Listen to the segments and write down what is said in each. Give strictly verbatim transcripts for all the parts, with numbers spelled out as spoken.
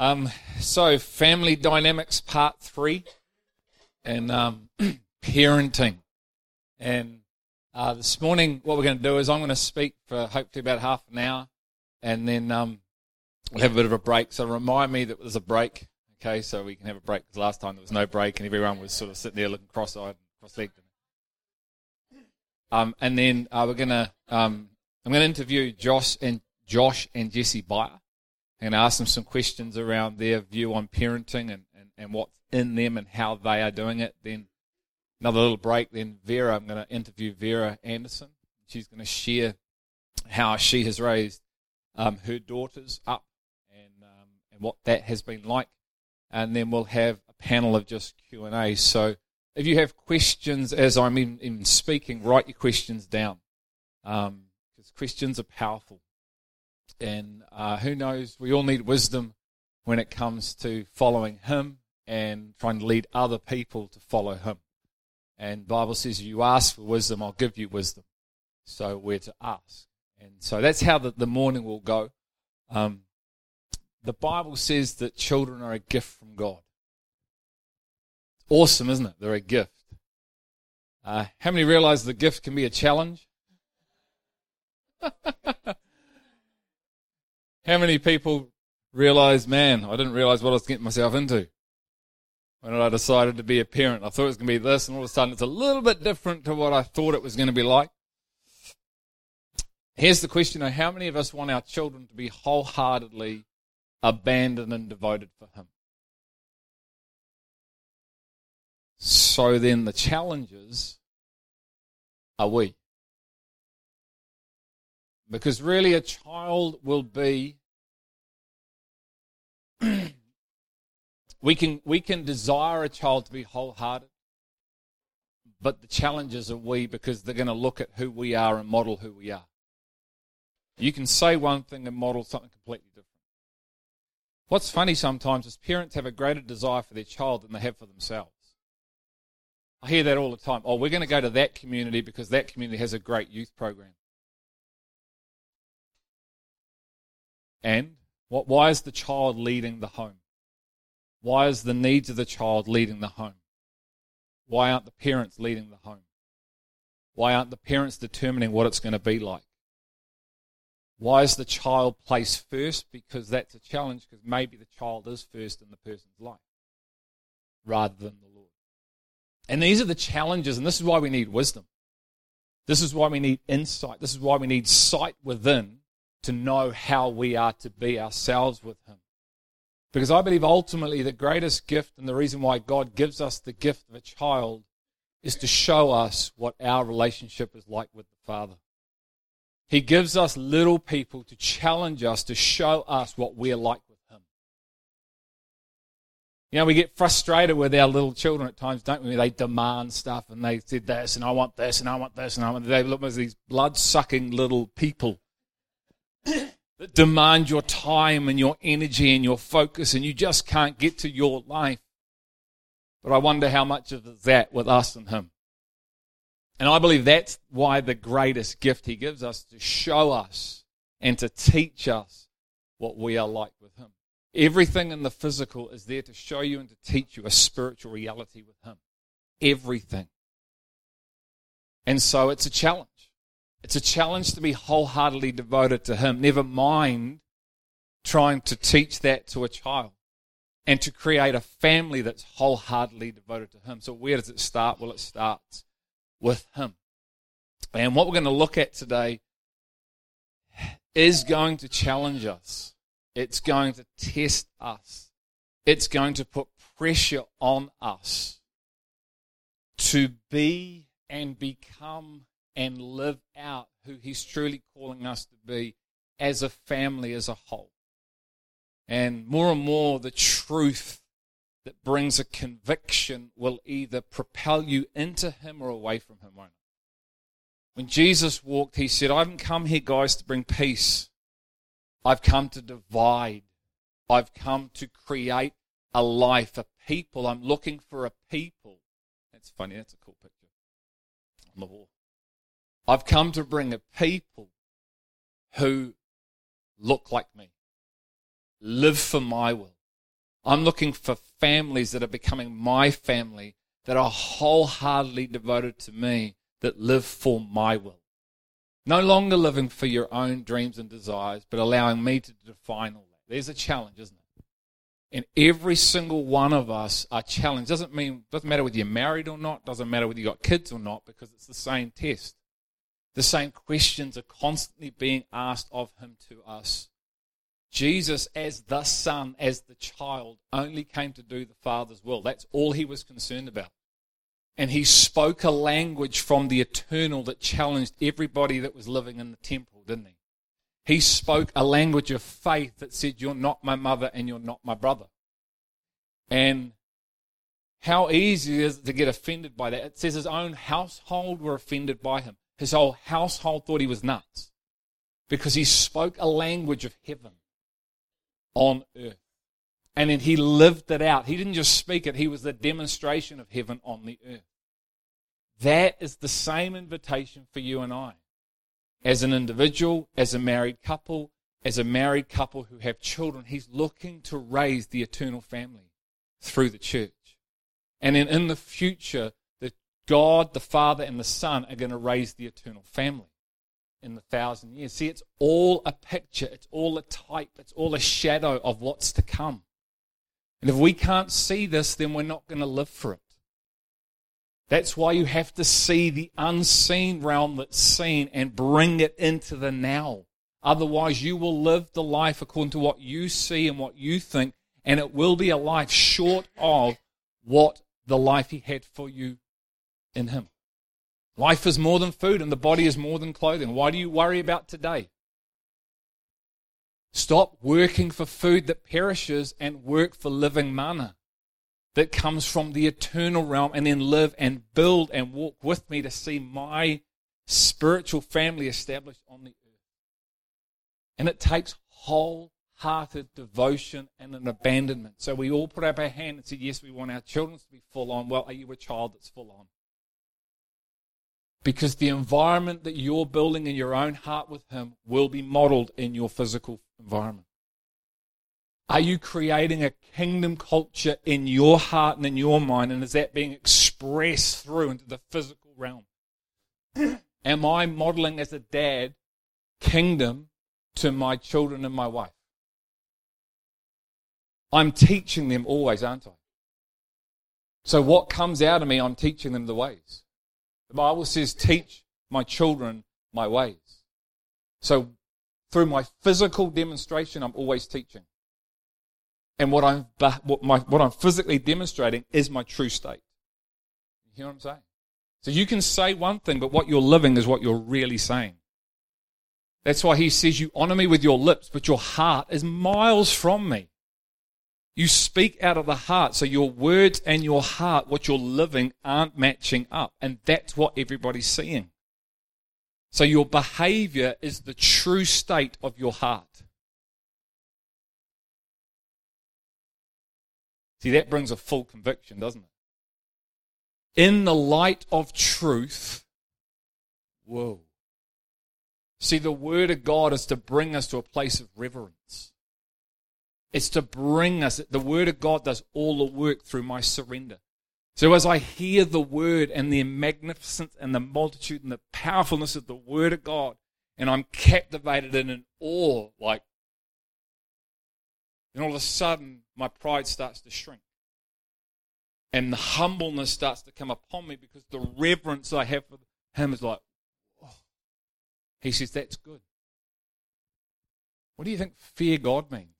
Um, so, family dynamics part three, and um, parenting. And uh, this morning, what we're going to do is I'm going to speak for hopefully about half an hour, and then um, we'll have a bit of a break. So remind me that there's a break, okay? So we can have a break, because last time there was no break, and everyone was sort of sitting there looking cross-eyed, cross-legged. Um, and then uh, we're going to um, I'm going to interview Josh and Josh and Jesse Byer. And ask them some questions around their view on parenting and, and, and what's in them and how they are doing it. Then another little break. Then Vera, I'm going to interview Vera Anderson. She's going to share how she has raised um, her daughters up and um, and what that has been like. And then we'll have a panel of just Q and A. So if you have questions as I'm even, even speaking, write your questions down, um, because questions are powerful. And uh, who knows, we all need wisdom when it comes to following him and trying to lead other people to follow him. And the Bible says, you ask for wisdom, I'll give you wisdom. So we're to ask. And so that's how the, the morning will go. Um, the Bible says that children are a gift from God. Awesome, isn't it? They're a gift. Uh, how many realize the gift can be a challenge? How many people realize, man, I didn't realize what I was getting myself into when I decided to be a parent? I thought it was going to be this, and all of a sudden it's a little bit different to what I thought it was going to be like. Here's the question, though. How many of us want our children to be wholeheartedly abandoned and devoted for him? So then the challenges are we. Because really a child will be, we can we can desire a child to be wholehearted, but the challenges are we, because they're going to look at who we are and model who we are. You can say one thing and model something completely different. What's funny sometimes is parents have a greater desire for their child than they have for themselves. I hear that all the time. Oh, we're going to go to that community because that community has a great youth program. And what? Why is the child leading the home? Why is the needs of the child leading the home? Why aren't the parents leading the home? Why aren't the parents determining what it's going to be like? Why is the child placed first? Because that's a challenge, because maybe the child is first in the person's life rather than the Lord. And these are the challenges, and this is why we need wisdom. This is why we need insight. This is why we need sight within, to know how we are to be ourselves with him. Because I believe ultimately the greatest gift and the reason why God gives us the gift of a child is to show us what our relationship is like with the Father. He gives us little people to challenge us, to show us what we're like with him. You know, we get frustrated with our little children at times, don't we? They demand stuff, and they said this, and I want this, and I want this, and I want this. They look as these blood-sucking little people that demand your time and your energy and your focus, and you just can't get to your life. But I wonder how much of that with us and him. And I believe that's why the greatest gift he gives us, to show us and to teach us what we are like with him. Everything in the physical is there to show you and to teach you a spiritual reality with him. Everything. And so it's a challenge. It's a challenge to be wholeheartedly devoted to him, never mind trying to teach that to a child and to create a family that's wholeheartedly devoted to him. So where does it start? Well, it starts with him. And what we're going to look at today is going to challenge us. It's going to test us. It's going to put pressure on us to be and become and live out who he's truly calling us to be as a family as a whole. And more and more, the truth that brings a conviction will either propel you into him or away from him. When Jesus walked, he said, I haven't come here, guys, to bring peace. I've come to divide. I've come to create a life, a people. I'm looking for a people. That's funny. That's a cool picture on the wall. I've come to bring a people who look like me, live for my will, I'm looking for families that are becoming my family, that are wholeheartedly devoted to me, that live for my will. No longer living for your own dreams and desires, but allowing me to define all that. There's a challenge, isn't it? And every single one of us are challenged. Doesn't mean doesn't matter whether you're married or not, doesn't matter whether you got kids or not, because it's the same test. The same questions are constantly being asked of him to us. Jesus, as the son, as the child, only came to do the Father's will. That's all he was concerned about. And he spoke a language from the eternal that challenged everybody that was living in the temple, didn't he? He spoke a language of faith that said, you're not my mother and you're not my brother. And how easy it is to get offended by that. It says his own household were offended by him. His whole household thought he was nuts because he spoke a language of heaven on earth. And then he lived it out. He didn't just speak it. He was the demonstration of heaven on the earth. That is the same invitation for you and I. As an individual, as a married couple, as a married couple who have children, he's looking to raise the eternal family through the church. And then in the future, the God, the Father, and the Son are going to raise the eternal family in the thousand years. See, it's all a picture. It's all a type. It's all a shadow of what's to come. And if we can't see this, then we're not going to live for it. That's why you have to see the unseen realm that's seen and bring it into the now. Otherwise, you will live the life according to what you see and what you think, and it will be a life short of what the life he had for you in him. Life is more than food, and the body is more than clothing. Why do you worry about today? Stop working for food that perishes and work for living manna that comes from the eternal realm, and then live and build and walk with me to see my spiritual family established on the earth. And it takes wholehearted devotion and an abandonment. So we all put up our hand and say, yes, we want our children to be full on. Well, are you a child that's full on? Because the environment that you're building in your own heart with him will be modeled in your physical environment. Are you creating a kingdom culture in your heart and in your mind, and is that being expressed through into the physical realm? Am I modeling as a dad kingdom to my children and my wife? I'm teaching them always, aren't I? So what comes out of me, I'm teaching them the ways. The Bible says, teach my children my ways. So through my physical demonstration, I'm always teaching. And what I'm, what my, what I'm physically demonstrating is my true state. You hear what I'm saying? So you can say one thing, but what you're living is what you're really saying. That's why he says, you honor me with your lips, but your heart is miles from me. You speak out of the heart, so your words and your heart, what you're living, aren't matching up. And that's what everybody's seeing. So your behavior is the true state of your heart. See, that brings a full conviction, doesn't it? In the light of truth, whoa. See, the Word of God is to bring us to a place of reverence. It's to bring us, the Word of God does all the work through my surrender. So as I hear the Word and the magnificence and the multitude and the powerfulness of the Word of God, and I'm captivated in an awe, like, and all of a sudden my pride starts to shrink. And the humbleness starts to come upon me because the reverence I have for him is like, oh. He says, that's good. What do you think fear God means?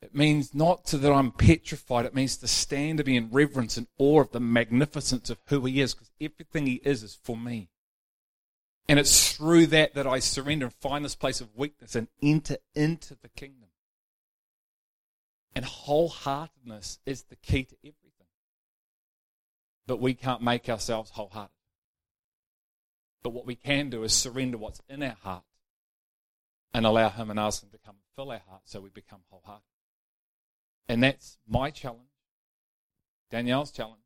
It means not to that I'm petrified. It means to stand to be in reverence and awe of the magnificence of who he is, because everything he is is for me. And it's through that that I surrender and find this place of weakness and enter into the kingdom. And wholeheartedness is the key to everything. But we can't make ourselves wholehearted. But what we can do is surrender what's in our heart and allow him and ask him to come and fill our heart so we become wholehearted. And that's my challenge, Danielle's challenge,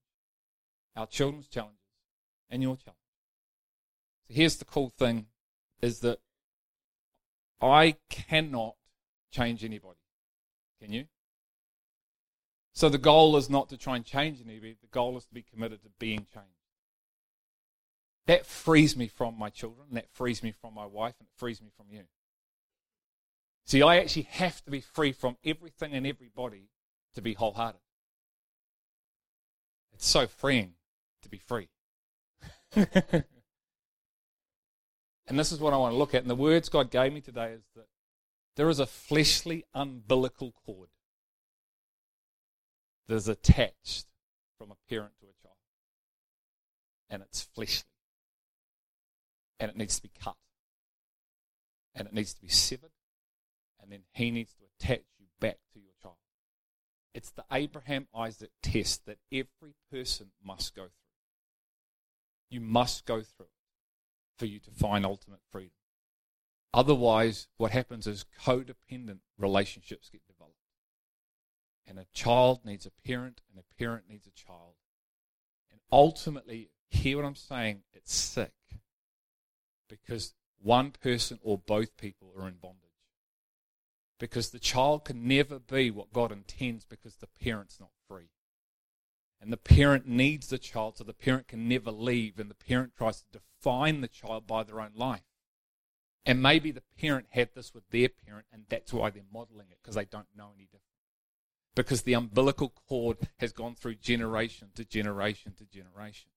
our children's challenges, and your challenge. So here's the cool thing, is that I cannot change anybody. Can you? So the goal is not to try and change anybody. The goal is to be committed to being changed. That frees me from my children. That frees me from my wife. And it frees me from you. See, I actually have to be free from everything and everybody to be wholehearted. It's so freeing to be free. And this is what I want to look at. And the words God gave me today is that there is a fleshly umbilical cord that is attached from a parent to a child. And it's fleshly. And it needs to be cut. And it needs to be severed. And then he needs to attach you back to your child. It's the Abraham-Isaac test that every person must go through. You must go through it for you to find ultimate freedom. Otherwise, what happens is codependent relationships get developed. And a child needs a parent, and a parent needs a child. And ultimately, hear what I'm saying, it's sick. Because one person or both people are in bondage. Because the child can never be what God intends because the parent's not free. And the parent needs the child, so the parent can never leave, and the parent tries to define the child by their own life. And maybe the parent had this with their parent, and that's why they're modeling it, because they don't know any different. Because the umbilical cord has gone through generation to generation to generation.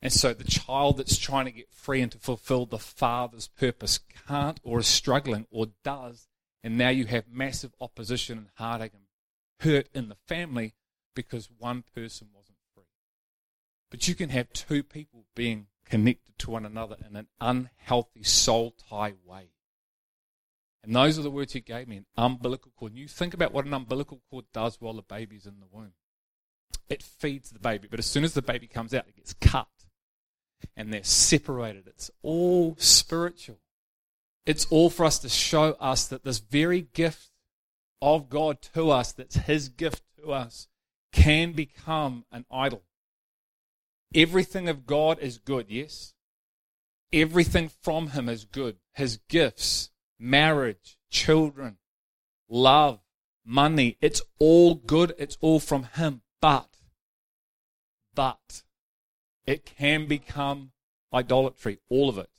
And so the child that's trying to get free and to fulfill the father's purpose can't, or is struggling, or does, and now you have massive opposition and heartache and hurt in the family because one person wasn't free. But you can have two people being connected to one another in an unhealthy soul tie way. And those are the words he gave me, an umbilical cord. And you think about what an umbilical cord does while the baby's in the womb. It feeds the baby, but as soon as the baby comes out, it gets cut. And they're separated. It's all spiritual. It's all for us to show us that this very gift of God to us, that's his gift to us, can become an idol. Everything of God is good, yes? Everything from him is good. His gifts, marriage, children, love, money, it's all good, it's all from him. But, but, it can become idolatry, all of it.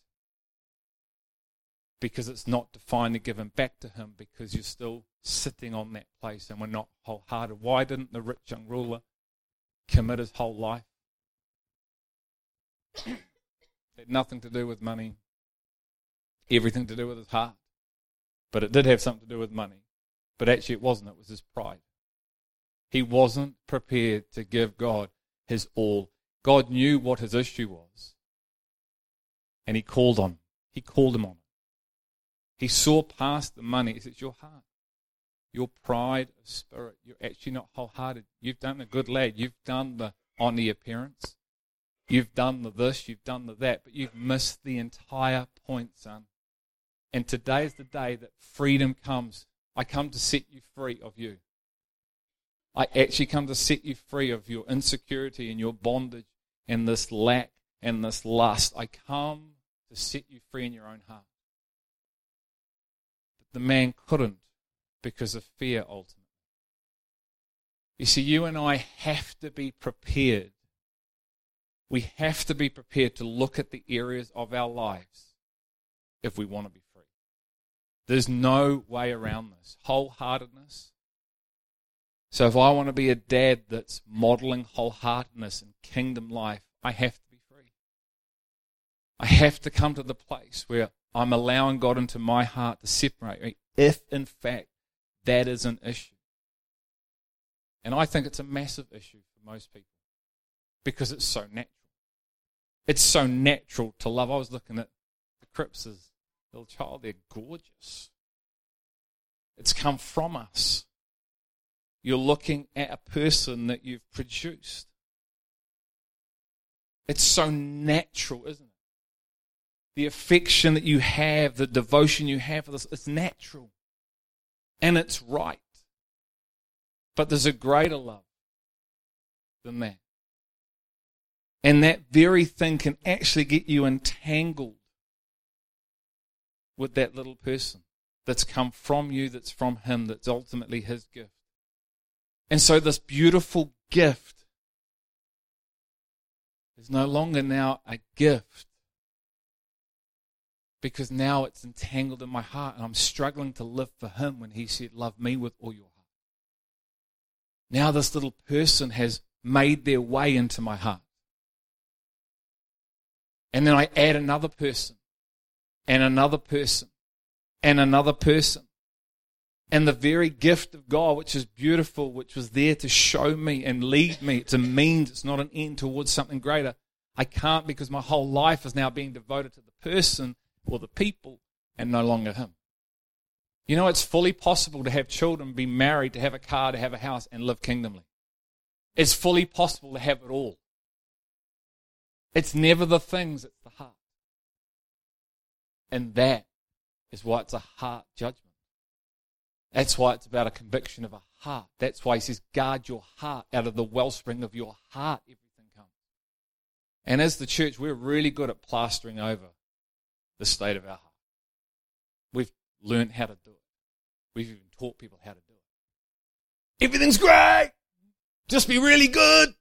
Because it's not defined and given back to him, because you're still sitting on that place and we're not wholehearted. Why didn't the rich young ruler commit his whole life? It had nothing to do with money, everything to do with his heart. But it did have something to do with money. But actually it wasn't, it was his pride. He wasn't prepared to give God his all. God knew what his issue was. And he called on him. He called him on it. He saw past the money. He said, it's your heart. Your pride of spirit. You're actually not wholehearted. You've done a good lad. You've done the honour your parents. You've done the this. You've done the that. But you've missed the entire point, son. And today's the day that freedom comes. I come to set you free of you. I actually come to set you free of your insecurity and your bondage and this lack and this lust. I come to set you free in your own heart. But the man couldn't because of fear, ultimately. You see, you and I have to be prepared. We have to be prepared to look at the areas of our lives if we want to be free. There's no way around this. Wholeheartedness. So if I want to be a dad that's modeling wholeheartedness and kingdom life, I have to be free. I have to come to the place where I'm allowing God into my heart to separate me, if in fact that is an issue. And I think it's a massive issue for most people because it's so natural. It's so natural to love. I was looking at the Cripps' little child. They're gorgeous. It's come from us. You're looking at a person that you've produced. It's so natural, isn't it? The affection that you have, the devotion you have for this, it's natural. And it's right. But there's a greater love than that. And that very thing can actually get you entangled with that little person that's come from you, that's from him, that's ultimately his gift. And so this beautiful gift is no longer now a gift, because now it's entangled in my heart and I'm struggling to live for him when he said, love me with all your heart. Now this little person has made their way into my heart. And then I add another person and another person and another person. And the very gift of God, which is beautiful, which was there to show me and lead me, it's a means, it's not an end towards something greater. I can't, because my whole life is now being devoted to the person or the people and no longer him. You know, it's fully possible to have children, be married, to have a car, to have a house, and live kingdomly. It's fully possible to have it all. It's never the things, it's the heart. And that is why it's a heart judgment. That's why it's about a conviction of a heart. That's why he says, guard your heart. Out of the wellspring of your heart, everything comes. And as the church, we're really good at plastering over the state of our heart. We've learned how to do it. We've even taught people how to do it. Everything's great. Just be really good.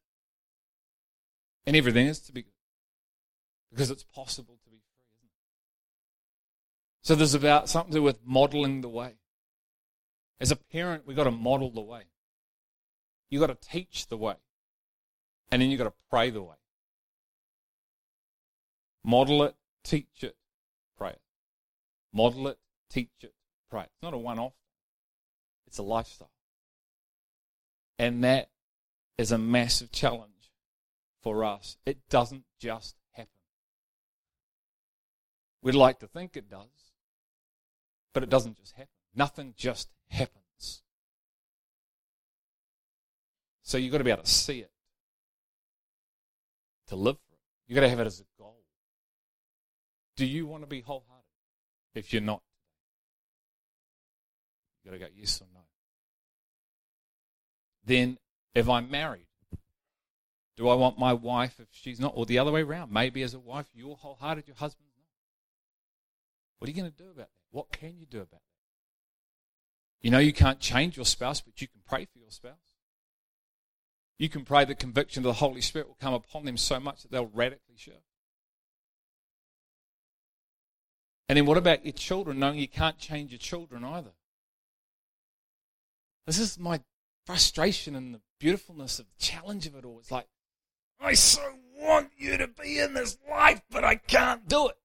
And everything is to be good. Because it's possible to be free, isn't it? So there's about something to do with modeling the way. As a parent, we've got to model the way. You've got to teach the way. And then you've got to pray the way. Model it, teach it, pray it. Model it, teach it, pray it. It's not a one-off. It's a lifestyle. And that is a massive challenge for us. It doesn't just happen. We'd like to think it does, but it doesn't just happen. Nothing just happens. happens. So you've got to be able to see it, to live for it. You've got to have it as a goal. Do you want to be wholehearted? If you're not, you've got to go yes or no. Then, if I'm married, do I want my wife, if she's not, or the other way around, maybe as a wife, you're wholehearted, your husband's not. What are you going to do about that? What can you do about that? You know you can't change your spouse, but you can pray for your spouse. You can pray the conviction of the Holy Spirit will come upon them so much that they'll radically shift. And then what about your children, knowing you can't change your children either? This is my frustration and the beautifulness of the challenge of it all. It's like, I so want you to be in this life, but I can't do it.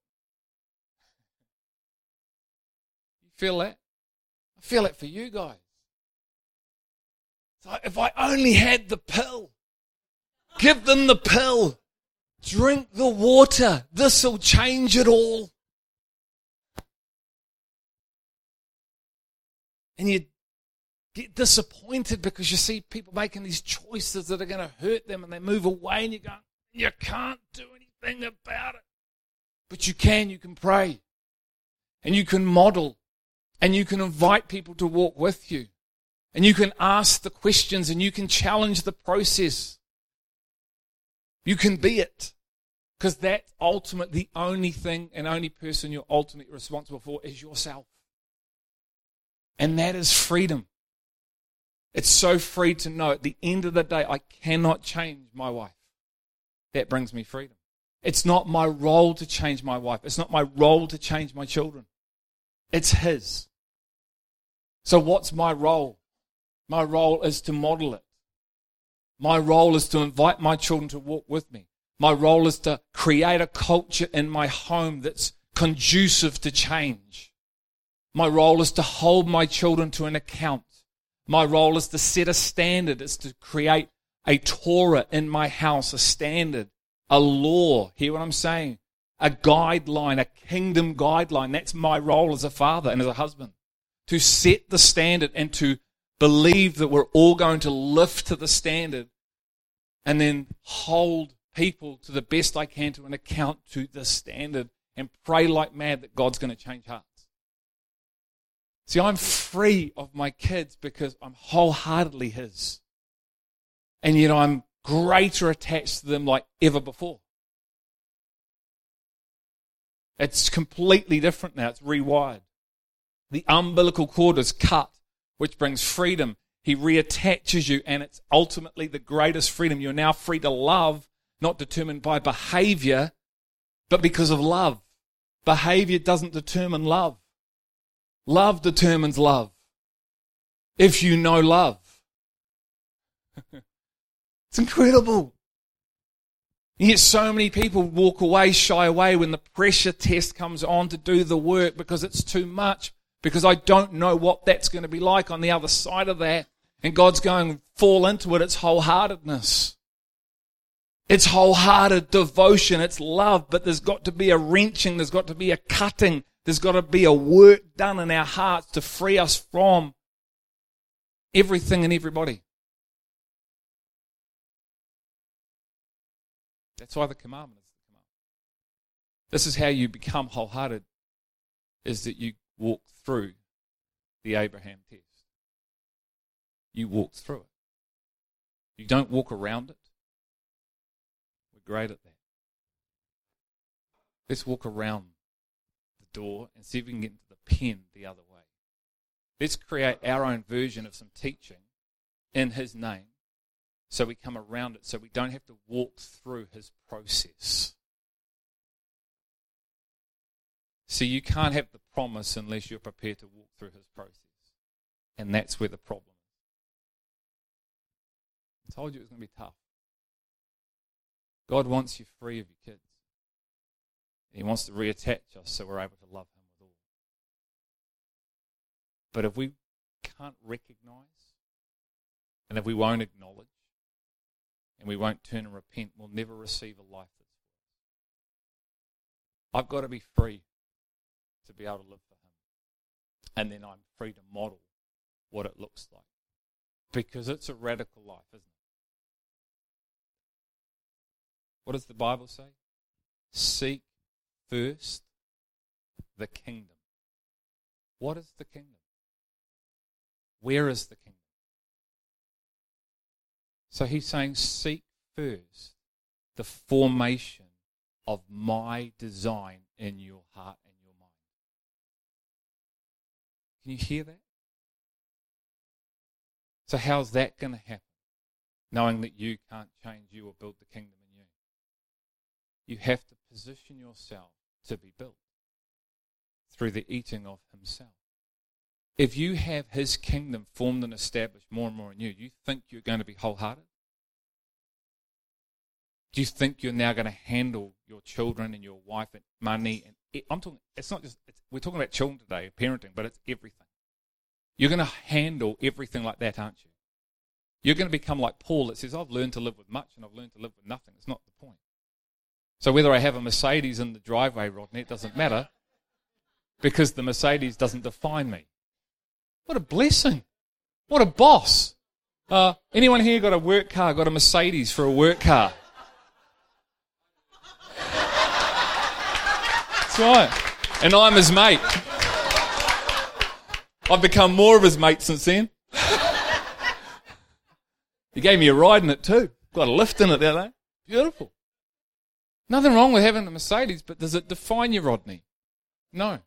You feel that? Feel it for you guys. So if I only had the pill, give them the pill, drink the water, this will change it all. And you get disappointed because you see people making these choices that are going to hurt them and they move away and you go, you can't do anything about it. But you can, you can pray and you can model. And you can invite people to walk with you. And you can ask the questions and you can challenge the process. You can be it. Because that's ultimately the only thing and only person you're ultimately responsible for is yourself. And that is freedom. It's so free to know at the end of the day, I cannot change my wife. That brings me freedom. It's not my role to change my wife. It's not my role to change my children. It's his. So what's my role? My role is to model it. My role is to invite my children to walk with me. My role is to create a culture in my home that's conducive to change. My role is to hold my children to an account. My role is to set a standard. It's to create a Torah in my house, a standard, a law. Hear what I'm saying? A guideline, a kingdom guideline. That's my role as a father and as a husband, to set the standard and to believe that we're all going to lift to the standard and then hold people to the best I can to an account to the standard and pray like mad that God's going to change hearts. See, I'm free of my kids because I'm wholeheartedly his. And yet I'm greater attached to them like ever before. It's completely different now. It's rewired. The umbilical cord is cut, which brings freedom. He reattaches you, and it's ultimately the greatest freedom. You're now free to love, not determined by behavior, but because of love. Behavior doesn't determine love. Love determines love. If you know love. It's incredible. And yet so many people walk away, shy away when the pressure test comes on to do the work because it's too much, because I don't know what that's going to be like on the other side of that. And God's going, fall into it. It's wholeheartedness. It's wholehearted devotion. It's love. But there's got to be a wrenching. There's got to be a cutting. There's got to be a work done in our hearts to free us from everything and everybody. That's why the commandment is the commandment. This is how you become wholehearted, is that you walk through the Abraham test. You walk through it. You don't walk around it. We're great at that. Let's walk around the door and see if we can get into the pen the other way. Let's create our own version of some teaching in his name. So we come around it, so we don't have to walk through his process. See, you can't have the promise unless you're prepared to walk through his process. And that's where the problem is. I told you it was going to be tough. God wants you free of your kids. He wants to reattach us so we're able to love him with all. But if we can't recognize, and if we won't acknowledge, and we won't turn and repent, we'll never receive a life that's worth. I've got to be free to be able to live for him. And then I'm free to model what it looks like. Because it's a radical life, isn't it? What does the Bible say? Seek first the kingdom. What is the kingdom? Where is the kingdom? So he's saying, seek first the formation of my design in your heart and your mind. Can you hear that? So how's that going to happen, knowing that you can't change you or build the kingdom in you? You have to position yourself to be built through the eating of himself. If you have his kingdom formed and established more and more in you, you think you're going to be wholehearted? Do you think you're now going to handle your children and your wife and money? And I'm talking, it's not just, it's, we're talking about children today, parenting, but it's everything. You're going to handle everything like that, aren't you? You're going to become like Paul that says, I've learned to live with much and I've learned to live with nothing. It's not the point. So whether I have a Mercedes in the driveway, Rodney, it doesn't matter because the Mercedes doesn't define me. What a blessing. What a boss. Uh, anyone here got a work car, got a Mercedes for a work car? That's right. And I'm his mate. I've become more of his mate since then. He gave me a ride in it too. Got a lift in it the other day. Beautiful. Nothing wrong with having a Mercedes, but does it define you, Rodney? No.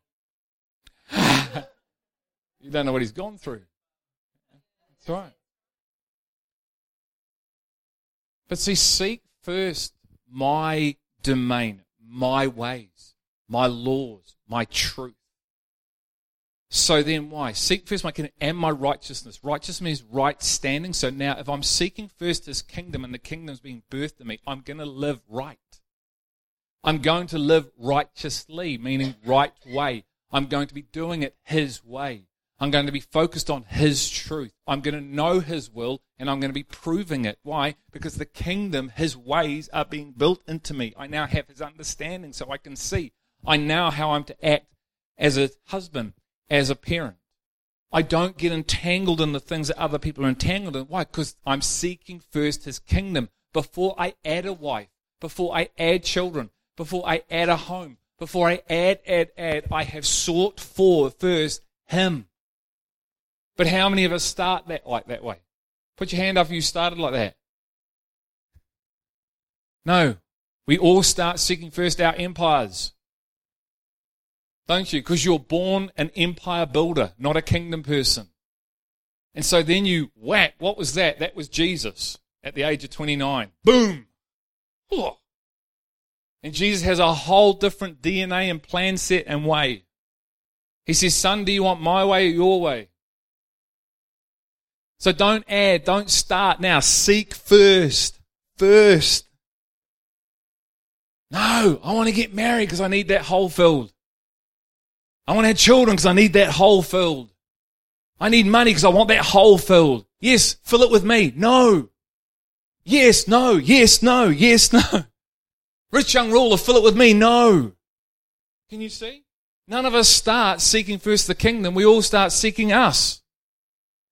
You don't know what he's gone through. That's right. But see, seek first my domain, my ways, my laws, my truth. So then why? Seek first my kingdom and my righteousness. Righteousness means right standing. So now if I'm seeking first his kingdom and the kingdom's being birthed in me, I'm going to live right. I'm going to live righteously, meaning right way. I'm going to be doing it his way. I'm going to be focused on his truth. I'm going to know his will, and I'm going to be proving it. Why? Because the kingdom, his ways are being built into me. I now have his understanding so I can see. I know how I'm to act as a husband, as a parent. I don't get entangled in the things that other people are entangled in. Why? Because I'm seeking first his kingdom. Before I add a wife, before I add children, before I add a home, before I add, add, add, I have sought for first him. But how many of us start that like that way? Put your hand up if you started like that. No. We all start seeking first our empires. Don't you? Because you're born an empire builder, not a kingdom person. And so then you whack, what was that? That was Jesus at the age of twenty-nine. Boom! And Jesus has a whole different D N A and plan set and way. He says, son, do you want my way or your way? So don't add, don't start now. Seek first, first. No, I want to get married because I need that hole filled. I want to have children because I need that hole filled. I need money because I want that hole filled. Yes, fill it with me. No. Yes, no, yes, no, yes, no. Rich young ruler, fill it with me. No. Can you see? None of us start seeking first the kingdom. We all start seeking us.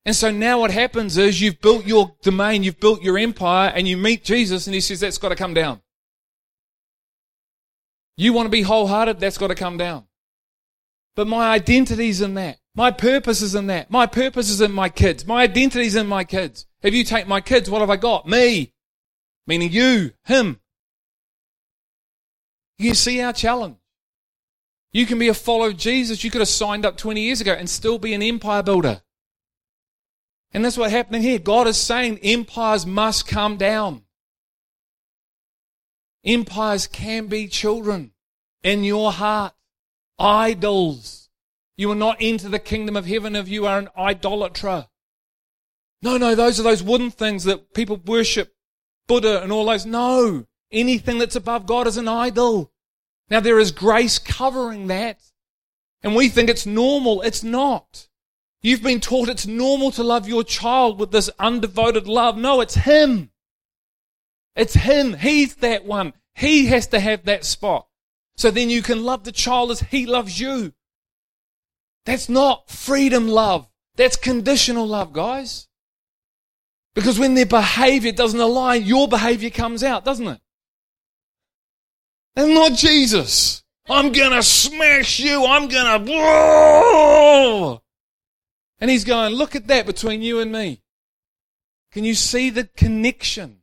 And so now what happens is you've built your domain, you've built your empire, and you meet Jesus and he says that's got to come down. You want to be wholehearted, that's got to come down. But my identity's in that. My purpose is in that. My purpose is in my kids. My identity's in my kids. If you take my kids, what have I got? Me. Meaning you, him. You see our challenge. You can be a follower of Jesus. You could have signed up twenty years ago and still be an empire builder. And that's what's happening here. God is saying empires must come down. Empires can be children in your heart. Idols. You will not enter the kingdom of heaven if you are an idolater. No, no, those are those wooden things that people worship, Buddha and all those. No, anything that's above God is an idol. Now there is grace covering that, and we think it's normal. It's not. You've been taught it's normal to love your child with this undevoted love. No, it's him. It's him. He's that one. He has to have that spot. So then you can love the child as he loves you. That's not freedom love. That's conditional love, guys. Because when their behavior doesn't align, your behavior comes out, doesn't it? That's not Jesus. I'm going to smash you. I'm going to... And he's going, look at that between you and me. Can you see the connection?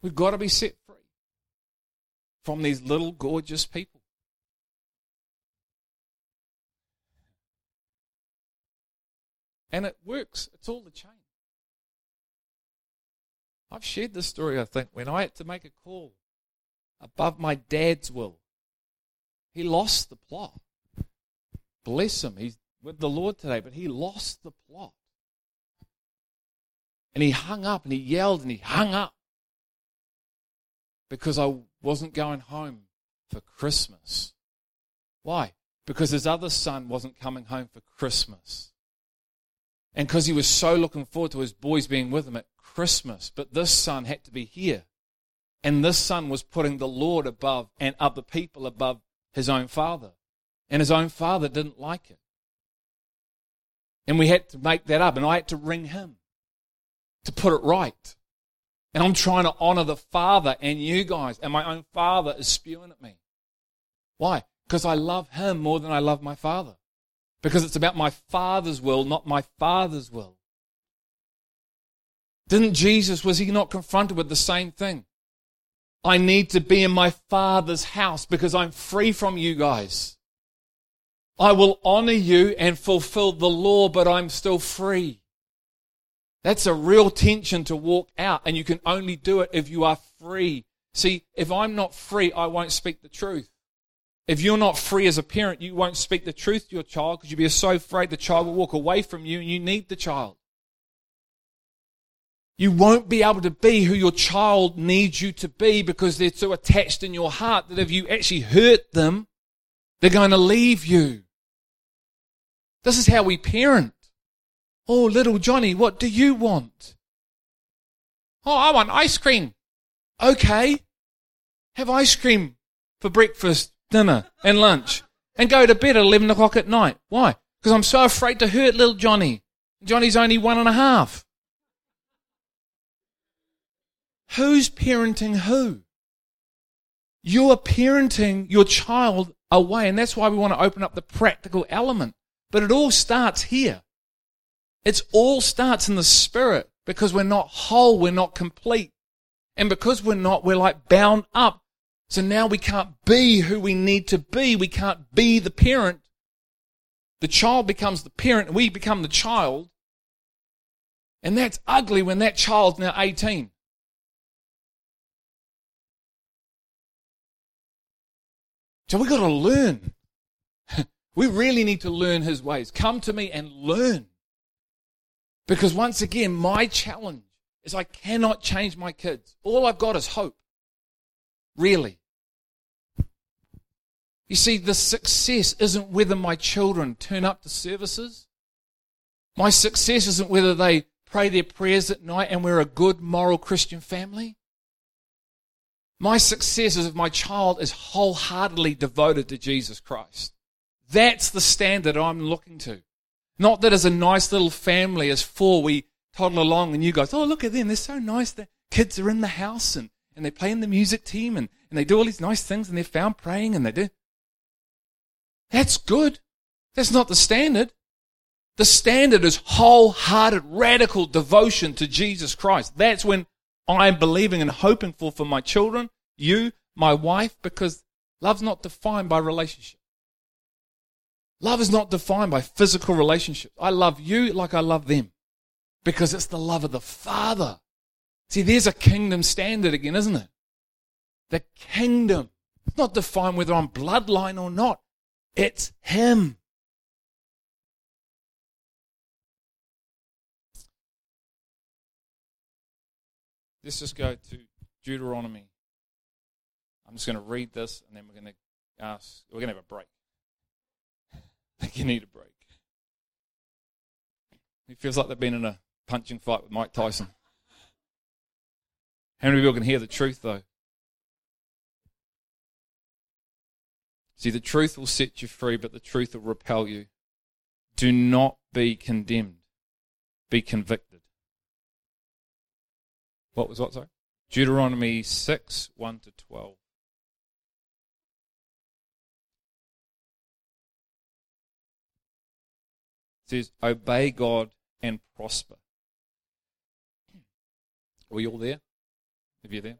We've got to be set free from these little gorgeous people. And it works. It's all the change. I've shared this story, I think, when I had to make a call above my dad's will. He lost the plot. Bless him. He's with the Lord today, but he lost the plot. And he hung up and he yelled and he hung up. Because I wasn't going home for Christmas. Why? Because his other son wasn't coming home for Christmas. And because he was so looking forward to his boys being with him at Christmas. But this son had to be here. And this son was putting the Lord above and other people above his own father. And his own father didn't like it. And we had to make that up. And I had to ring him to put it right. And I'm trying to honor the Father and you guys. And my own Father is spewing at me. Why? Because I love him more than I love my Father. Because it's about my Father's will, not my Father's will. Didn't Jesus, was he not confronted with the same thing? I need to be in my Father's house because I'm free from you guys. I will honor you and fulfill the law, but I'm still free. That's a real tension to walk out, and you can only do it if you are free. See, if I'm not free, I won't speak the truth. If you're not free as a parent, you won't speak the truth to your child because you'll be so afraid the child will walk away from you and you need the child. You won't be able to be who your child needs you to be because they're so attached in your heart that if you actually hurt them, they're going to leave you. This is how we parent. Oh, little Johnny, what do you want? Oh, I want ice cream. Okay. Have ice cream for breakfast, dinner, and lunch. And go to bed at eleven o'clock at night. Why? Because I'm so afraid to hurt little Johnny. Johnny's only one and a half. Who's parenting who? You're parenting your child away, and that's why we want to open up the practical element. But it all starts here. It all starts in the spirit because we're not whole, we're not complete. And because we're not, we're like bound up. So now we can't be who we need to be. We can't be the parent the child becomes the parent and we become the child. And that's ugly when that child's now eighteen. So we've got to learn. We really need to learn his ways. Come to me and learn. Because once again, my challenge is I cannot change my kids. All I've got is hope. Really. You see, the success isn't whether my children turn up to services. My success isn't whether they pray their prayers at night and we're a good, moral Christian family. My success is if my child is wholeheartedly devoted to Jesus Christ. That's the standard I'm looking to. Not that as a nice little family, as four, we toddle along and you guys, oh, look at them, they're so nice. The kids are in the house and, and they're playing the music team and, and they do all these nice things and they're found praying and they do. That's good. That's not the standard. The standard is wholehearted, radical devotion to Jesus Christ. That's when I'm believing and hoping for for my children, you, my wife, because love's not defined by relationship. Love is not defined by physical relationships. I love you like I love them because it's the love of the Father. See, there's a kingdom standard again, isn't it? The kingdom. It's not defined whether I'm bloodline or not. It's Him. Let's just go to Deuteronomy. I'm just going to read this, and then we're going to ask. We're going to have a break. I think you need a break. It feels like they've been in a punching fight with Mike Tyson. How many people can hear the truth, though? See, the truth will set you free, but the truth will repel you. Do not be condemned. Be convicted. What was what, sorry? Deuteronomy six, one to twelve. It says, obey God and prosper. Are we all there? Have you there?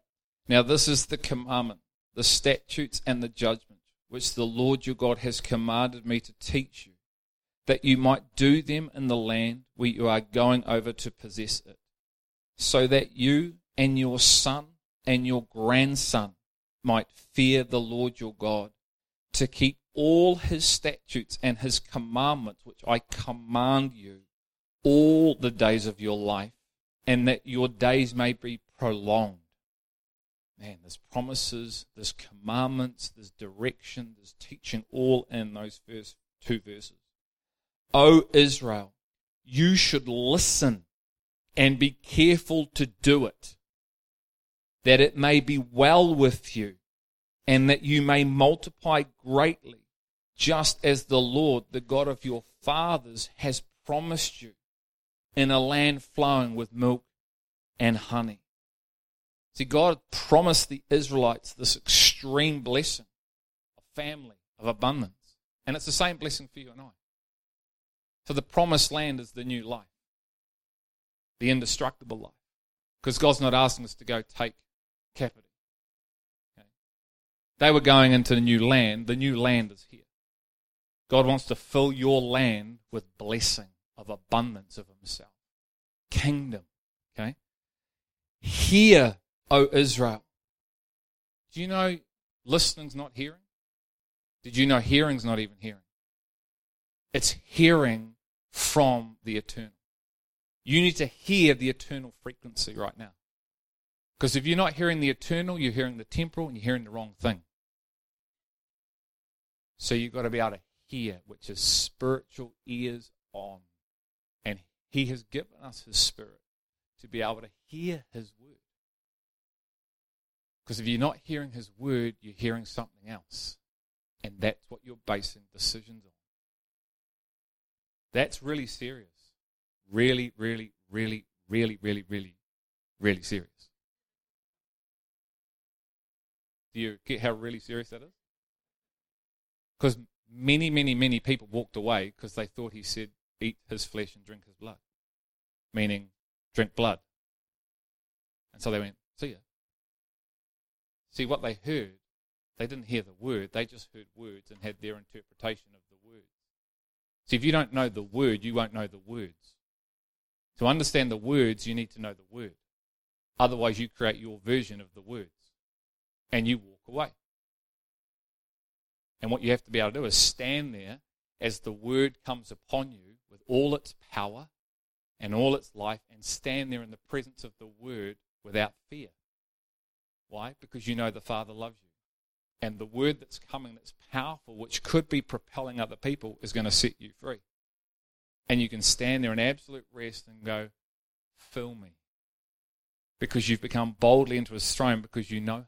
Now this is the commandment, the statutes and the judgments, which the Lord your God has commanded me to teach you, that you might do them in the land where you are going over to possess it, so that you and your son and your grandson might fear the Lord your God, to keep all his statutes and his commandments, which I command you, all the days of your life, and that your days may be prolonged. Man, there's promises, there's commandments, there's direction, there's teaching, all in those first two verses. O Israel, you should listen and be careful to do it, that it may be well with you, and that you may multiply greatly, just as the Lord, the God of your fathers, has promised you, in a land flowing with milk and honey. See, God promised the Israelites this extreme blessing of family, of abundance. And it's the same blessing for you and I. So the promised land is the new life. The indestructible life. Because God's not asking us to go take captivity. Okay. They were going into the new land. The new land is here. God wants to fill your land with blessing, of abundance of Himself. Kingdom. Okay. Hear, O Israel. Do you know listening's not hearing? Did you know hearing's not even hearing? It's hearing from the eternal. You need to hear the eternal frequency right now. Because if you're not hearing the eternal, you're hearing the temporal and you're hearing the wrong thing. So you've got to be able to hear, which is spiritual ears on. And He has given us His Spirit to be able to hear His Word. Because if you're not hearing His Word, you're hearing something else. And that's what you're basing decisions on. That's really serious. Really, really, really, really, really, really, really serious. Do you get how really serious that is? Because many, many, many people walked away because they thought He said, eat His flesh and drink His blood. Meaning, drink blood. And so they went, see ya. See, what they heard, they didn't hear the word, they just heard words and had their interpretation of the words. See, if you don't know the word, you won't know the words. To understand the words, you need to know the word. Otherwise, you create your version of the words and you walk away. And what you have to be able to do is stand there as the word comes upon you with all its power and all its life, and stand there in the presence of the word without fear. Why? Because you know the Father loves you. And the word that's coming that's powerful, which could be propelling other people, is going to set you free. And you can stand there in absolute rest and go, fill me. Because you've become boldly into his throne because you know him.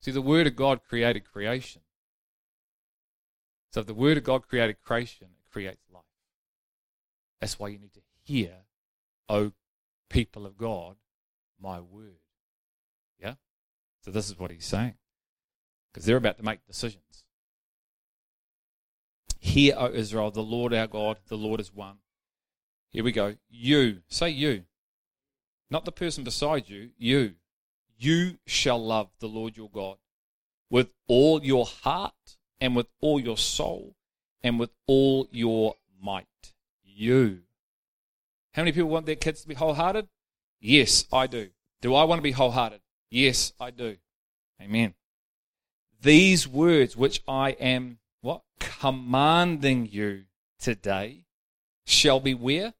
See, the Word of God created creation. So if the Word of God created creation, it creates life. That's why you need to hear, O people of God, my word. Yeah? So this is what he's saying. Because they're about to make decisions. Hear, O Israel, the Lord our God, the Lord is one. Here we go. You, say you. Not the person beside you, you. You shall love the Lord your God with all your heart and with all your soul and with all your might. You. How many people want their kids to be wholehearted? Yes, I do. Do I want to be wholehearted? Yes, I do. Amen. These words which I am, what? Commanding you today shall be where?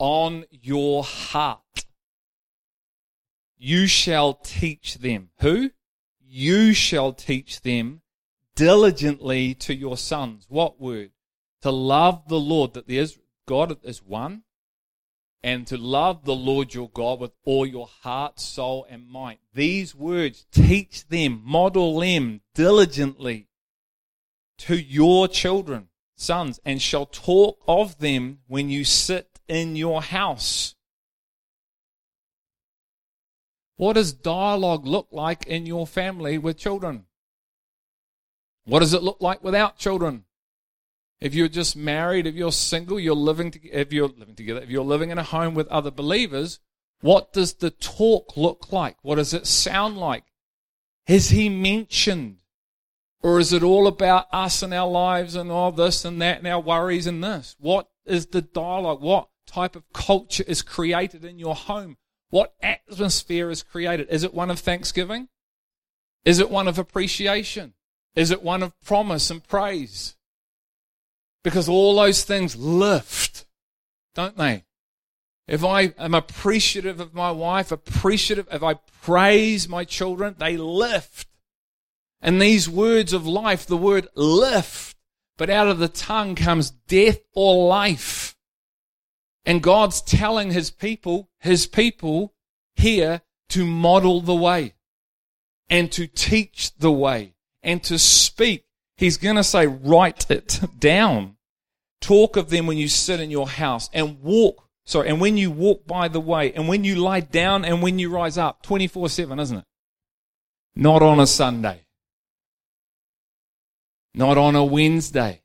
On your heart. You shall teach them. Who? You shall teach them diligently to your sons. What word? To love the Lord, that there is God is one, and to love the Lord your God with all your heart, soul, and mind. These words, teach them, model them diligently to your children, sons, and shall talk of them when you sit in your house. What does dialogue look like in your family with children? What does it look like without children? If you're just married, if you're single, you're living to, if you're living together, if you're living in a home with other believers, what does the talk look like? What does it sound like? Is he mentioned? Or is it all about us and our lives and all this and that and our worries and this? What is the dialogue? What type of culture is created in your home? What atmosphere is created? Is it one of thanksgiving? Is it one of appreciation? Is it one of promise and praise? Because all those things lift, don't they? If I am appreciative of my wife, appreciative, if I praise my children, they lift. And these words of life, the word lift, but out of the tongue comes death or life. And God's telling his people, his people here to model the way and to teach the way and to speak. He's going to say, write it down. Talk of them when you sit in your house and walk, sorry, and when you walk by the way and when you lie down and when you rise up, twenty-four seven, isn't it? Not on a Sunday. Not on a Wednesday.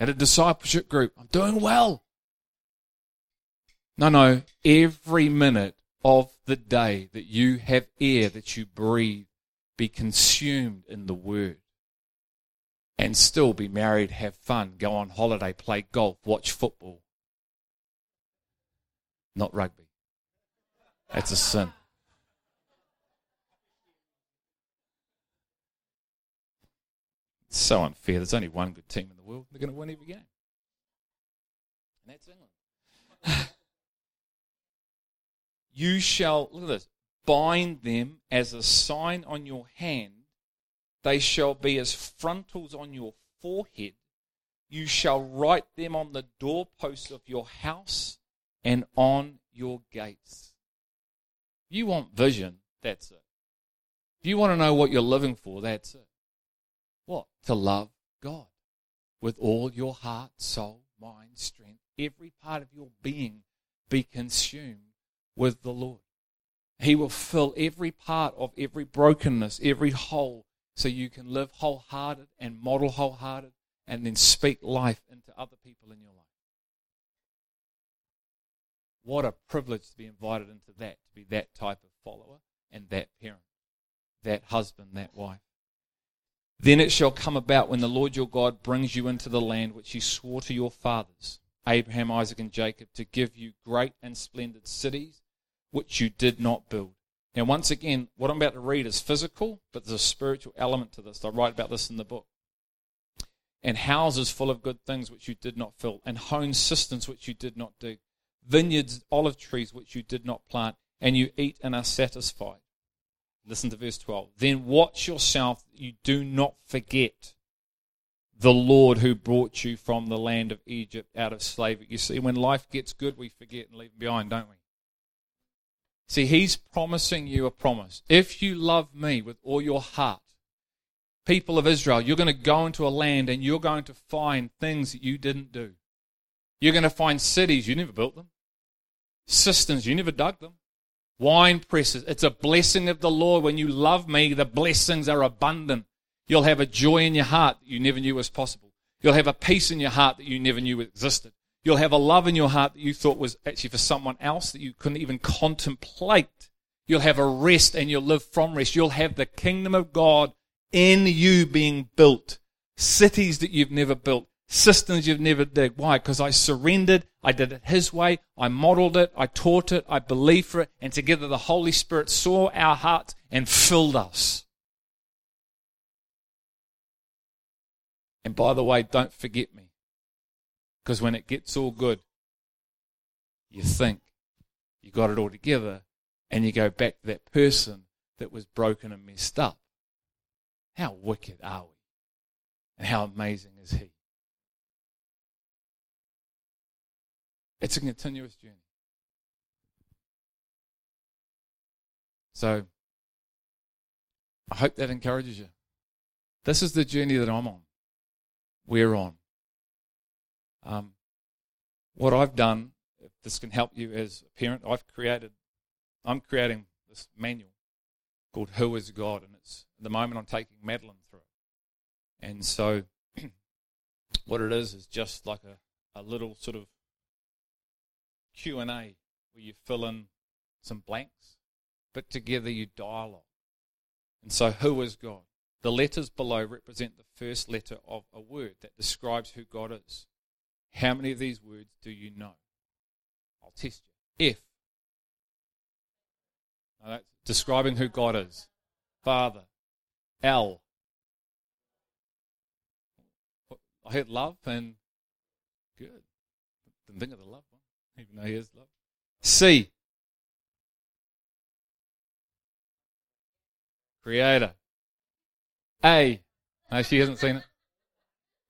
At a discipleship group, I'm doing well. No, no, every minute of the day that you have air, that you breathe, be consumed in the Word. And still be married, have fun, go on holiday, play golf, watch football. Not rugby. That's a sin. It's so unfair. There's only one good team in the world. They're going to win every game. And that's England. You shall, look at this, bind them as a sign on your hand. They shall be as frontals on your forehead. You shall write them on the doorposts of your house and on your gates. You want vision, that's it. If you want to know what you're living for, that's it. What? To love God with all your heart, soul, mind, strength, every part of your being be consumed with the Lord. He will fill every part of every brokenness, every hole, so you can live wholehearted and model wholehearted and then speak life into other people in your life. What a privilege to be invited into that, to be that type of follower and that parent, that husband, that wife. Then it shall come about when the Lord your God brings you into the land which he swore to your fathers, Abraham, Isaac, and Jacob, to give you great and splendid cities which you did not build. Now, once again, what I'm about to read is physical, but there's a spiritual element to this. I write about this in the book. And houses full of good things which you did not fill, and hewn cisterns which you did not dig, vineyards, olive trees which you did not plant, and you eat and are satisfied. Listen to verse twelve. Then watch yourself that you do not forget the Lord who brought you from the land of Egypt out of slavery. You see, when life gets good, we forget and leave it behind, don't we? See, he's promising you a promise. If you love me with all your heart, people of Israel, you're going to go into a land and you're going to find things that you didn't do. You're going to find cities, you never built them. Cisterns, you never dug them. Wine presses, it's a blessing of the Lord. When you love me, the blessings are abundant. You'll have a joy in your heart that you never knew was possible. You'll have a peace in your heart that you never knew existed. You'll have a love in your heart that you thought was actually for someone else that you couldn't even contemplate. You'll have a rest and you'll live from rest. You'll have the kingdom of God in you being built. Cities that you've never built. Cisterns you've never dug. Why? Because I surrendered. I did it his way. I modeled it. I taught it. I believed for it. And together the Holy Spirit saw our hearts and filled us. And by the way, don't forget me. Because when it gets all good, you think you got it all together and you go back to that person that was broken and messed up. How wicked are we? And how amazing is he? It's a continuous journey. So, I hope that encourages you. This is the journey that I'm on. We're on. Um, what I've done, if this can help you as a parent, I've created, I'm creating this manual called Who is God? And it's at the moment I'm taking Madeline through it. And so what it is is just like a, a little sort of Q and A where you fill in some blanks, but together you dialogue. And so who is God? The letters below represent the first letter of a word that describes who God is. How many of these words do you know? I'll test you. F. No, that's describing who God is. Father. L. I heard love and good. Didn't think of the love one, even though he is love. C. Creator. A. No, she hasn't seen it.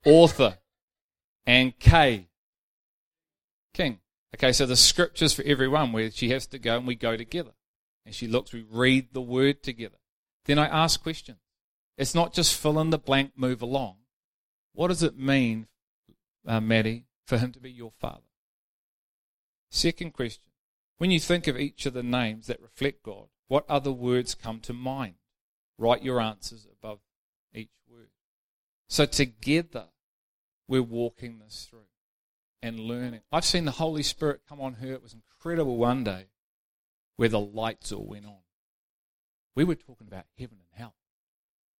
Author. And K, King. Okay, so the scriptures for everyone where she has to go and we go together. And she looks, we read the word together. Then I ask questions. It's not just fill in the blank, move along. What does it mean, uh, Maddie, for him to be your father? Second question. When you think of each of the names that reflect God, what other words come to mind? Write your answers above each word. So together, we're walking this through and learning. I've seen the Holy Spirit come on her. It was incredible one day where the lights all went on. We were talking about heaven and hell.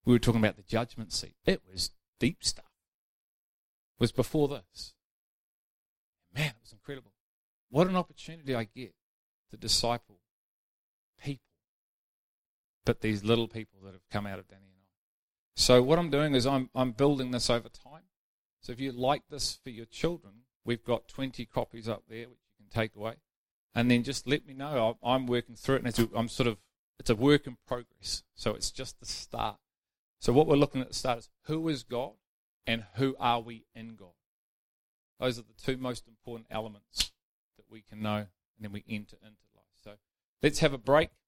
We were talking about the judgment seat. It was deep stuff. It was before this. Man, it was incredible. What an opportunity I get to disciple people, but these little people that have come out of Danielle. So what I'm doing is I'm I'm building this over time. So if you like this for your children, we've got twenty copies up there which you can take away. And then just let me know. I'm working through it, and it's, I'm sort of, it's a work in progress. So it's just the start. So what we're looking at the start is who is God and who are we in God? Those are the two most important elements that we can know, and then we enter into life. So let's have a break.